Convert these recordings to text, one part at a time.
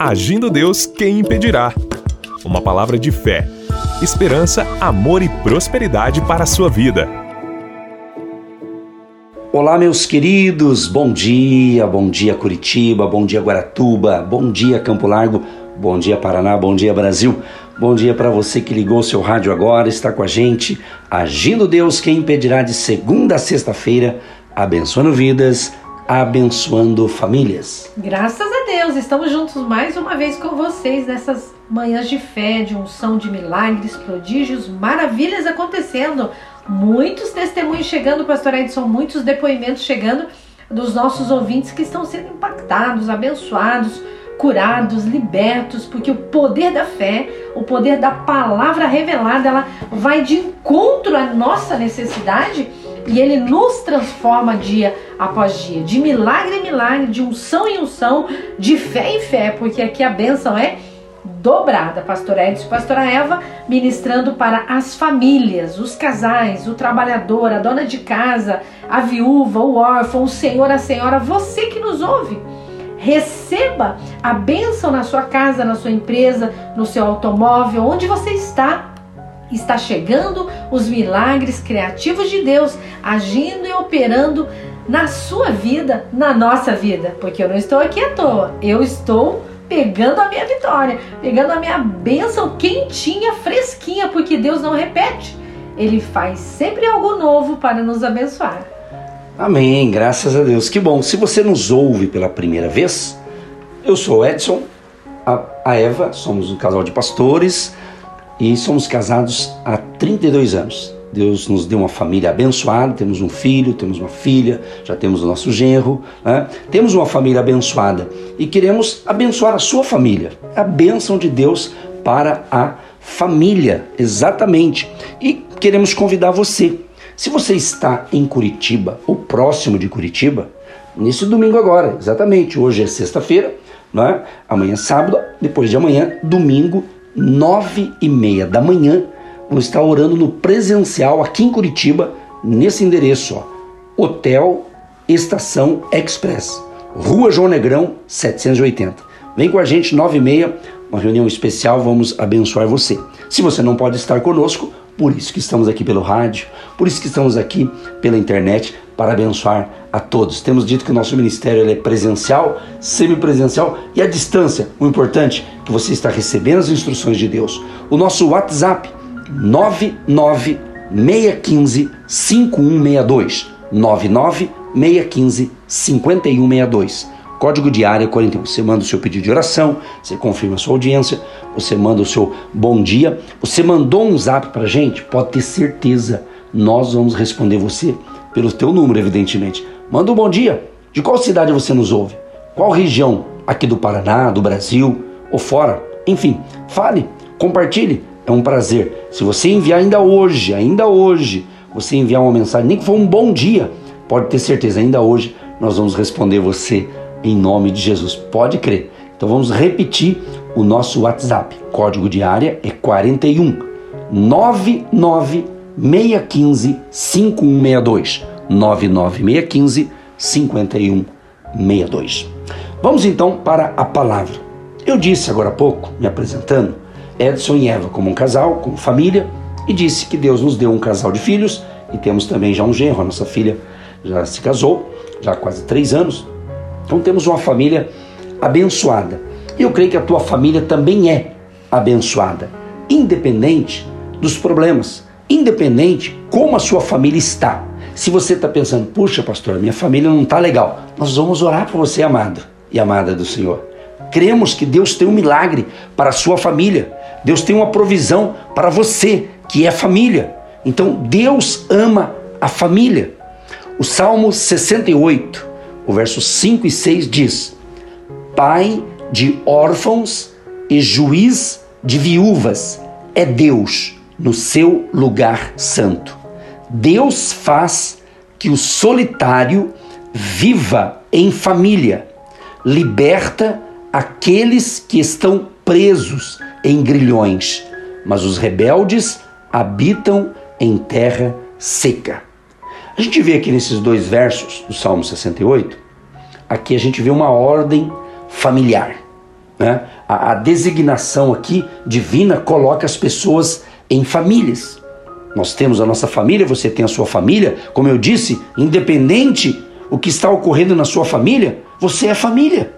Agindo Deus, quem impedirá? Uma palavra de fé, esperança, amor e prosperidade para a sua vida. Olá, meus queridos, bom dia Curitiba, bom dia Guaratuba, bom dia Campo Largo, bom dia Paraná, bom dia Brasil, bom dia para você que ligou seu rádio agora, está com a gente, Agindo Deus, quem impedirá, de segunda a sexta-feira, abençoando vidas, abençoando famílias. Graças a Deus, estamos juntos mais uma vez com vocês nessas manhãs de fé, de unção, de milagres, prodígios, maravilhas acontecendo. Muitos testemunhos chegando, pastor Edson, muitos depoimentos chegando dos nossos ouvintes que estão sendo impactados, abençoados, curados, libertos, porque o poder da fé, o poder da palavra revelada, ela vai de encontro à nossa necessidade e ele nos transforma dia após dia, de milagre em milagre, de unção em unção, de fé em fé, porque aqui a bênção é dobrada. Pastor Edson e pastora Eva ministrando para as famílias, os casais, o trabalhador, a dona de casa, a viúva, o órfão, o senhor, a senhora. Você que nos ouve, receba a bênção na sua casa, na sua empresa, no seu automóvel, onde você está. Está chegando os milagres criativos de Deus, agindo e operando na sua vida, na nossa vida, porque eu não estou aqui à toa, eu estou pegando a minha vitória, pegando a minha bênção quentinha, fresquinha, porque Deus não repete. Ele faz sempre algo novo para nos abençoar. Amém, graças a Deus. Que bom. Se você nos ouve pela primeira vez, eu sou o Edson, a Eva, somos um casal de pastores e somos casados há 32 anos. Deus nos deu uma família abençoada, temos um filho, temos uma filha, já temos o nosso genro, né? Temos uma família abençoada e queremos abençoar a sua família. A bênção de Deus para a família, exatamente. E queremos convidar você, se você está em Curitiba ou próximo de Curitiba, nesse domingo agora, exatamente, hoje é sexta-feira, né? Amanhã é sábado, depois de amanhã, domingo, 9h30 da manhã, vamos estar orando no presencial aqui em Curitiba, nesse endereço, ó, Hotel Estação Express, Rua João Negrão, 780. Vem com a gente, 9h30, uma reunião especial, vamos abençoar você. Se você não pode estar conosco, por isso que estamos aqui pelo rádio, por isso que estamos aqui pela internet, para abençoar a todos. Temos dito que o nosso ministério ele é presencial, semipresencial e à distância. O importante é que você está recebendo as instruções de Deus. O nosso WhatsApp, 99615-5162, 99615-5162, código de área 41. Você manda o seu pedido de oração, você confirma a sua audiência, você manda o seu bom dia, você mandou um zap pra gente, pode ter certeza, nós vamos responder você pelo teu número, evidentemente. Manda um bom dia, de qual cidade você nos ouve, qual região aqui do Paraná, do Brasil ou fora, enfim, fale, compartilhe. É um prazer. Se você enviar ainda hoje, você enviar uma mensagem, nem que for um bom dia, pode ter certeza, ainda hoje nós vamos responder você em nome de Jesus. Pode crer. Então vamos repetir o nosso WhatsApp. Código de área é 41 99615 5162. 99615 5162. Vamos então para a palavra. Eu disse agora há pouco, me apresentando, Edson e Eva como um casal, como família, e disse que Deus nos deu um casal de filhos e temos também já um genro. A nossa filha já se casou, já há quase 3 anos. Então temos uma família abençoada. E eu creio que a tua família também é abençoada, independente dos problemas, independente como a sua família está. Se você está pensando, puxa pastor, minha família não está legal, nós vamos orar por você, amado e amada do Senhor. Cremos que Deus tem um milagre para a sua família. Deus tem uma provisão para você, que é família. Então, Deus ama a família. O Salmo 68, o verso 5 e 6 diz: Pai de órfãos e juiz de viúvas é Deus no seu lugar santo. Deus faz que o solitário viva em família. Liberta aqueles que estão presos em grilhões, mas os rebeldes habitam em terra seca. A gente vê aqui nesses 2 versos do Salmo 68, aqui a gente vê uma ordem familiar. Né? A designação aqui divina coloca as pessoas em famílias. Nós temos a nossa família, você tem a sua família. Como eu disse, independente o que está ocorrendo na sua família, você é família.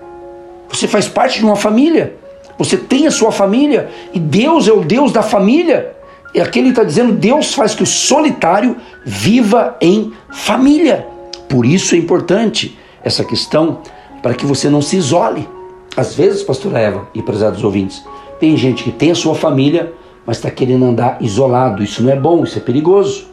Você faz parte de uma família. Você tem a sua família. E Deus é o Deus da família. E aqui ele está dizendo, Deus faz que o solitário viva em família. Por isso é importante essa questão, para que você não se isole. Às vezes, pastora Eva e prezados ouvintes, tem gente que tem a sua família, mas está querendo andar isolado. Isso não é bom, isso é perigoso.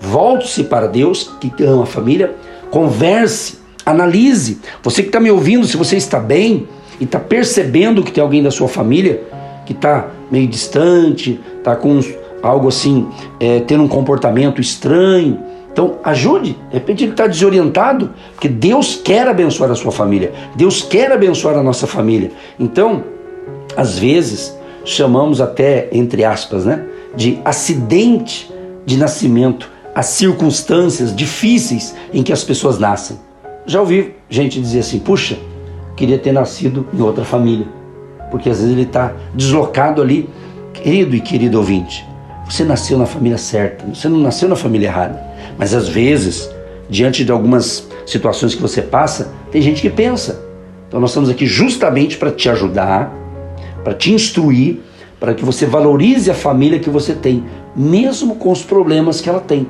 Volte-se para Deus, que ama a família. Converse, analise. Você que está me ouvindo, se você está bem e está percebendo que tem alguém da sua família que está meio distante, está com algo assim, tendo um comportamento estranho, então ajude. De repente ele está desorientado, porque Deus quer abençoar a sua família. Deus quer abençoar a nossa família. Então, às vezes, chamamos até, entre aspas, né, de acidente de nascimento, as circunstâncias difíceis em que as pessoas nascem. Já ouvi gente dizer assim, puxa, queria ter nascido em outra família, porque às vezes ele está deslocado ali. Querido e querido ouvinte, você nasceu na família certa, você não nasceu na família errada. Mas às vezes, diante de algumas situações que você passa, tem gente que pensa. Então nós estamos aqui justamente para te ajudar, para te instruir, para que você valorize a família que você tem, mesmo com os problemas que ela tem.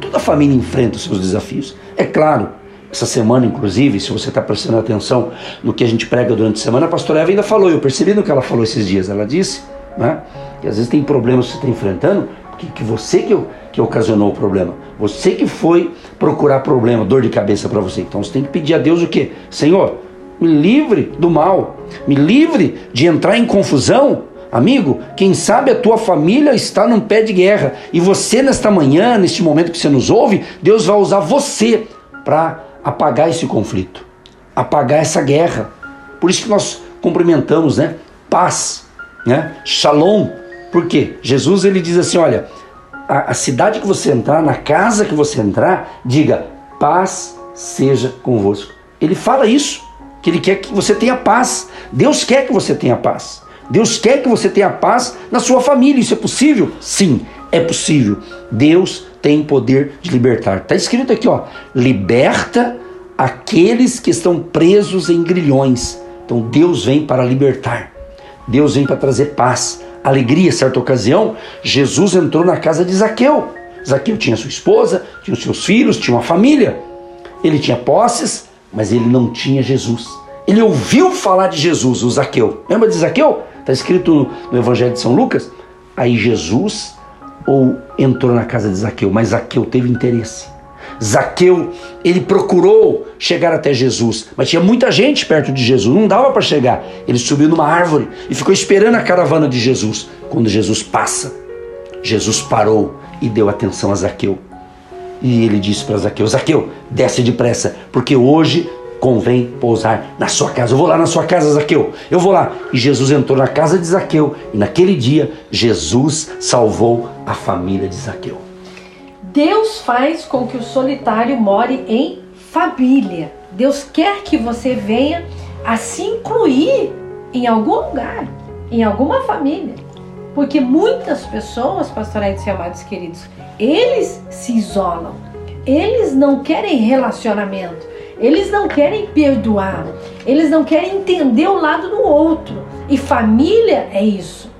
Toda família enfrenta os seus desafios. É claro, essa semana, inclusive, se você está prestando atenção no que a gente prega durante a semana, a pastora Eva ainda falou, eu percebi no que ela falou esses dias, ela disse, né, que às vezes tem problemas que você está enfrentando, que você que ocasionou o problema, você que foi procurar problema, dor de cabeça para você. Então você tem que pedir a Deus o quê? Senhor, me livre do mal, me livre de entrar em confusão. Amigo, quem sabe a tua família está num pé de guerra, e você nesta manhã, neste momento que você nos ouve, Deus vai usar você para apagar esse conflito, apagar essa guerra. Por isso que nós cumprimentamos, né? Paz, né? Shalom. Por quê? Jesus, ele diz assim, olha, a cidade que você entrar, na casa que você entrar, diga, paz seja convosco. Ele fala isso, que ele quer que você tenha paz. Deus quer que você tenha paz. Deus quer que você tenha paz na sua família. Isso é possível? Sim, é possível. Deus tem poder de libertar. Está escrito aqui, ó, liberta aqueles que estão presos em grilhões. Então Deus vem para libertar. Deus vem para trazer paz, alegria. Certa ocasião, Jesus entrou na casa de Zaqueu. Zaqueu tinha sua esposa, tinha os seus filhos, tinha uma família. Ele tinha posses, mas ele não tinha Jesus. Ele ouviu falar de Jesus, o Zaqueu. Lembra de Zaqueu? Está escrito no Evangelho de São Lucas. Aí Jesus entrou na casa de Zaqueu, mas Zaqueu teve interesse. Zaqueu, ele procurou chegar até Jesus, mas tinha muita gente perto de Jesus, não dava para chegar. Ele subiu numa árvore e ficou esperando a caravana de Jesus. Quando Jesus passa, Jesus parou e deu atenção a Zaqueu. E ele disse para Zaqueu, Zaqueu, desce depressa, porque hoje convém pousar na sua casa. Eu vou lá na sua casa, Zaqueu, eu vou lá. E Jesus entrou na casa de Zaqueu, e naquele dia Jesus salvou a família de Zaqueu. Deus faz com que o solitário more em família. Deus quer que você venha a se incluir em algum lugar, em alguma família. Porque muitas pessoas, pastorais e amados queridos, eles se isolam, eles não querem relacionamento, eles não querem perdoar, eles não querem entender o lado do outro. E família é isso.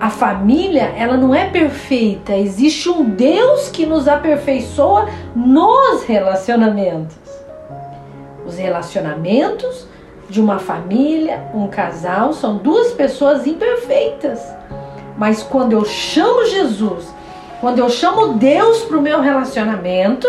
A família, ela não é perfeita, existe um Deus que nos aperfeiçoa nos relacionamentos. Os relacionamentos de uma família, um casal, são duas pessoas imperfeitas. Mas quando eu chamo Jesus, quando eu chamo Deus para o meu relacionamento,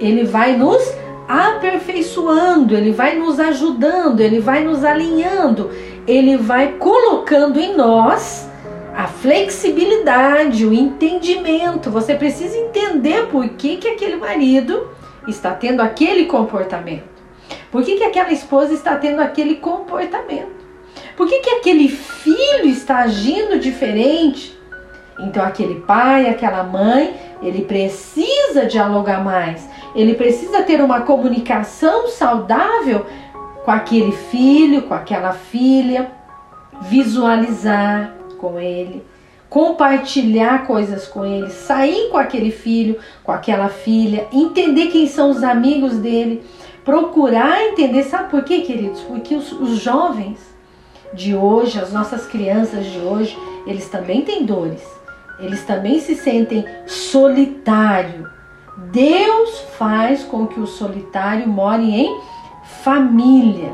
Ele vai nos aperfeiçoando, Ele vai nos ajudando, Ele vai nos alinhando, Ele vai colocando em nós a flexibilidade, o entendimento. Você precisa entender por que aquele marido está tendo aquele comportamento. Por que aquela esposa está tendo aquele comportamento. Por que aquele filho está agindo diferente. Então aquele pai, aquela mãe, ele precisa dialogar mais. Ele precisa ter uma comunicação saudável com aquele filho, com aquela filha, visualizar com ele, compartilhar coisas com ele, sair com aquele filho, com aquela filha, entender quem são os amigos dele, procurar entender, sabe por quê, queridos? Porque os jovens de hoje, as nossas crianças de hoje, eles também têm dores, eles também se sentem solitários. Deus faz com que o solitário more em família.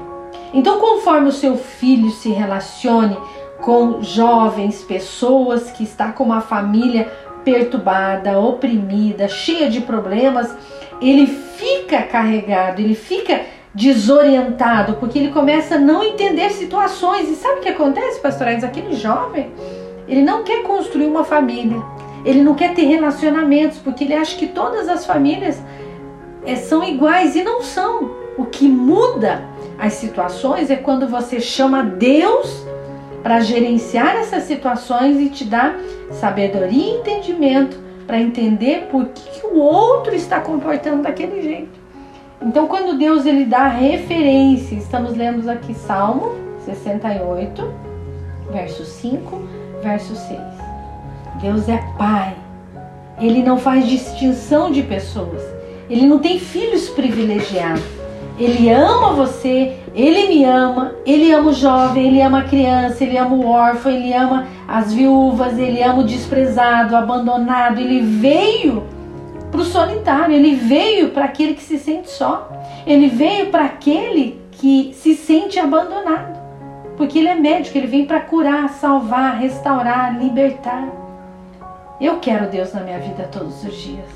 Então, conforme o seu filho se relacione com jovens, pessoas que estão com uma família perturbada, oprimida, cheia de problemas, ele fica carregado, ele fica desorientado, porque ele começa a não entender situações. E sabe o que acontece, pastorais? Aquele jovem, ele não quer construir uma família, ele não quer ter relacionamentos, porque ele acha que todas as famílias são iguais, e não são. O que muda as situações é quando você chama Deus para gerenciar essas situações e te dar sabedoria e entendimento para entender por que o outro está comportando daquele jeito. Então, quando Deus ele dá referência, estamos lendo aqui Salmo 68, verso 5, verso 6. Deus é Pai, Ele não faz distinção de pessoas, Ele não tem filhos privilegiados, Ele ama você, Ele me ama, Ele ama o jovem, Ele ama a criança, Ele ama o órfão, Ele ama as viúvas, Ele ama o desprezado, o abandonado. Ele veio para o solitário, Ele veio para aquele que se sente só, Ele veio para aquele que se sente abandonado, porque Ele é médico, Ele vem para curar, salvar, restaurar, libertar. Eu quero Deus na minha vida todos os dias.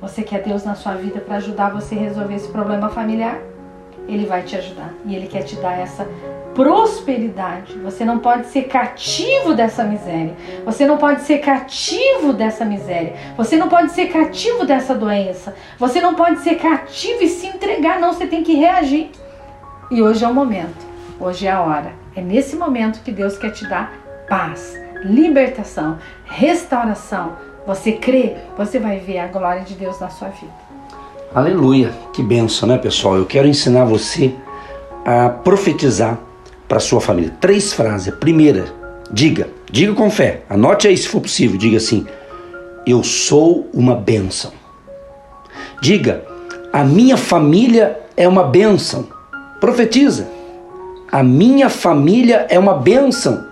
Você quer Deus na sua vida para ajudar você a resolver esse problema familiar? Ele vai te ajudar e Ele quer te dar essa prosperidade. Você não pode ser cativo dessa miséria. Você não pode ser cativo dessa miséria. Você não pode ser cativo dessa doença. Você não pode ser cativo e se entregar, não. Você tem que reagir. E hoje é o momento. Hoje é a hora. É nesse momento que Deus quer te dar paz, libertação, restauração. Você crê, você vai ver a glória de Deus na sua vida. Aleluia, que bênção, né, pessoal? Eu quero ensinar você a profetizar para sua família. 3 frases. Primeira, diga com fé. Anote aí se for possível, diga assim: eu sou uma bênção. Diga: a minha família é uma bênção. Profetiza: a minha família é uma bênção.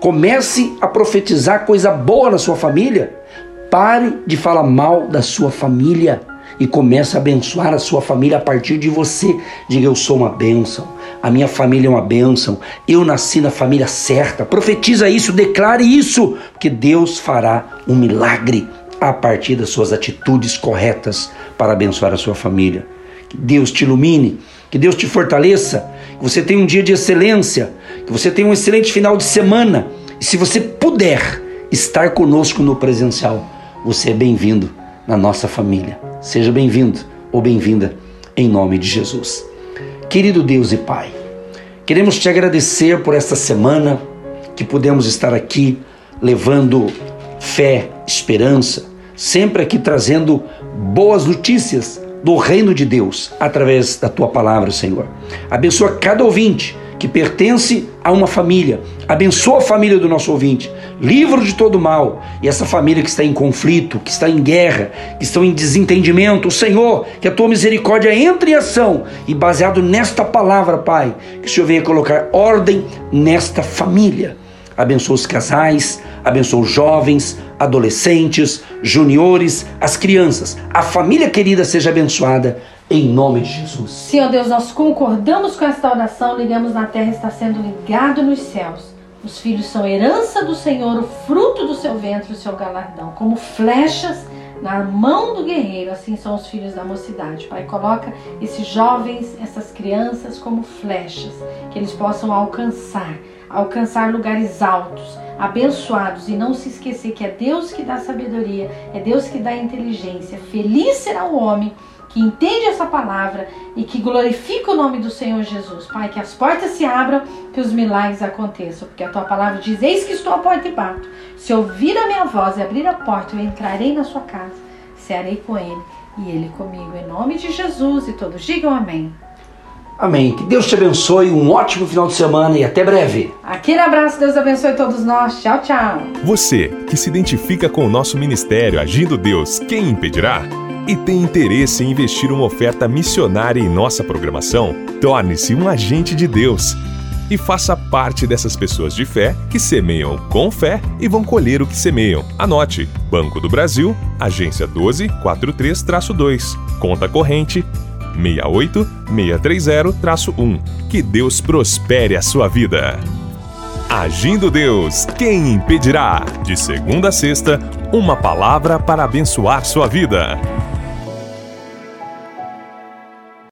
Comece a profetizar coisa boa na sua família. Pare de falar mal da sua família e comece a abençoar a sua família a partir de você. Diga: eu sou uma bênção, a minha família é uma bênção, eu nasci na família certa. Profetiza isso, declare isso, porque Deus fará um milagre a partir das suas atitudes corretas para abençoar a sua família. Que Deus te ilumine, que Deus te fortaleça, que você tenha um dia de excelência, que você tenha um excelente final de semana. E se você puder estar conosco no presencial, você é bem-vindo na nossa família. Seja bem-vindo ou bem-vinda em nome de Jesus. Querido Deus e Pai, queremos te agradecer por esta semana que pudemos estar aqui levando fé, esperança, sempre aqui trazendo boas notícias do reino de Deus através da tua palavra, Senhor. Abençoa cada ouvinte que pertence a uma família. Abençoa a família do nosso ouvinte. Livra de todo mal. E essa família que está em conflito, que está em guerra, que estão em desentendimento, Senhor, que a tua misericórdia entre em ação. E baseado nesta palavra, Pai, que o Senhor venha colocar ordem nesta família. Abençoa os casais, abençoa os jovens, adolescentes, juniores, as crianças. A família querida seja abençoada. Em nome de Jesus. Senhor Deus, nós concordamos com esta oração, ligamos na terra, está sendo ligado nos céus. Os filhos são herança do Senhor, o fruto do seu ventre, o seu galardão. Como flechas na mão do guerreiro, assim são os filhos da mocidade. Pai, coloca esses jovens, essas crianças como flechas, que eles possam alcançar lugares altos, abençoados, e não se esquecer que é Deus que dá sabedoria, é Deus que dá inteligência. Feliz será o homem que entende essa palavra e que glorifica o nome do Senhor Jesus. Pai, que as portas se abram, que os milagres aconteçam, porque a tua palavra diz: eis que estou à porta e bato. Se ouvir a minha voz e abrir a porta, eu entrarei na sua casa, cearei com ele e ele comigo. Em nome de Jesus, e todos digam amém. Amém. Que Deus te abençoe, um ótimo final de semana e até breve. Aquele abraço, Deus abençoe todos nós. Tchau, tchau. Você que se identifica com o nosso ministério Agindo Deus, quem impedirá? E tem interesse em investir uma oferta missionária em nossa programação? Torne-se um agente de Deus e faça parte dessas pessoas de fé que semeiam com fé e vão colher o que semeiam. Anote: Banco do Brasil, agência 1243-2, conta corrente 68630-1. Que Deus prospere a sua vida. Agindo Deus, quem impedirá? De segunda a sexta, uma palavra para abençoar sua vida.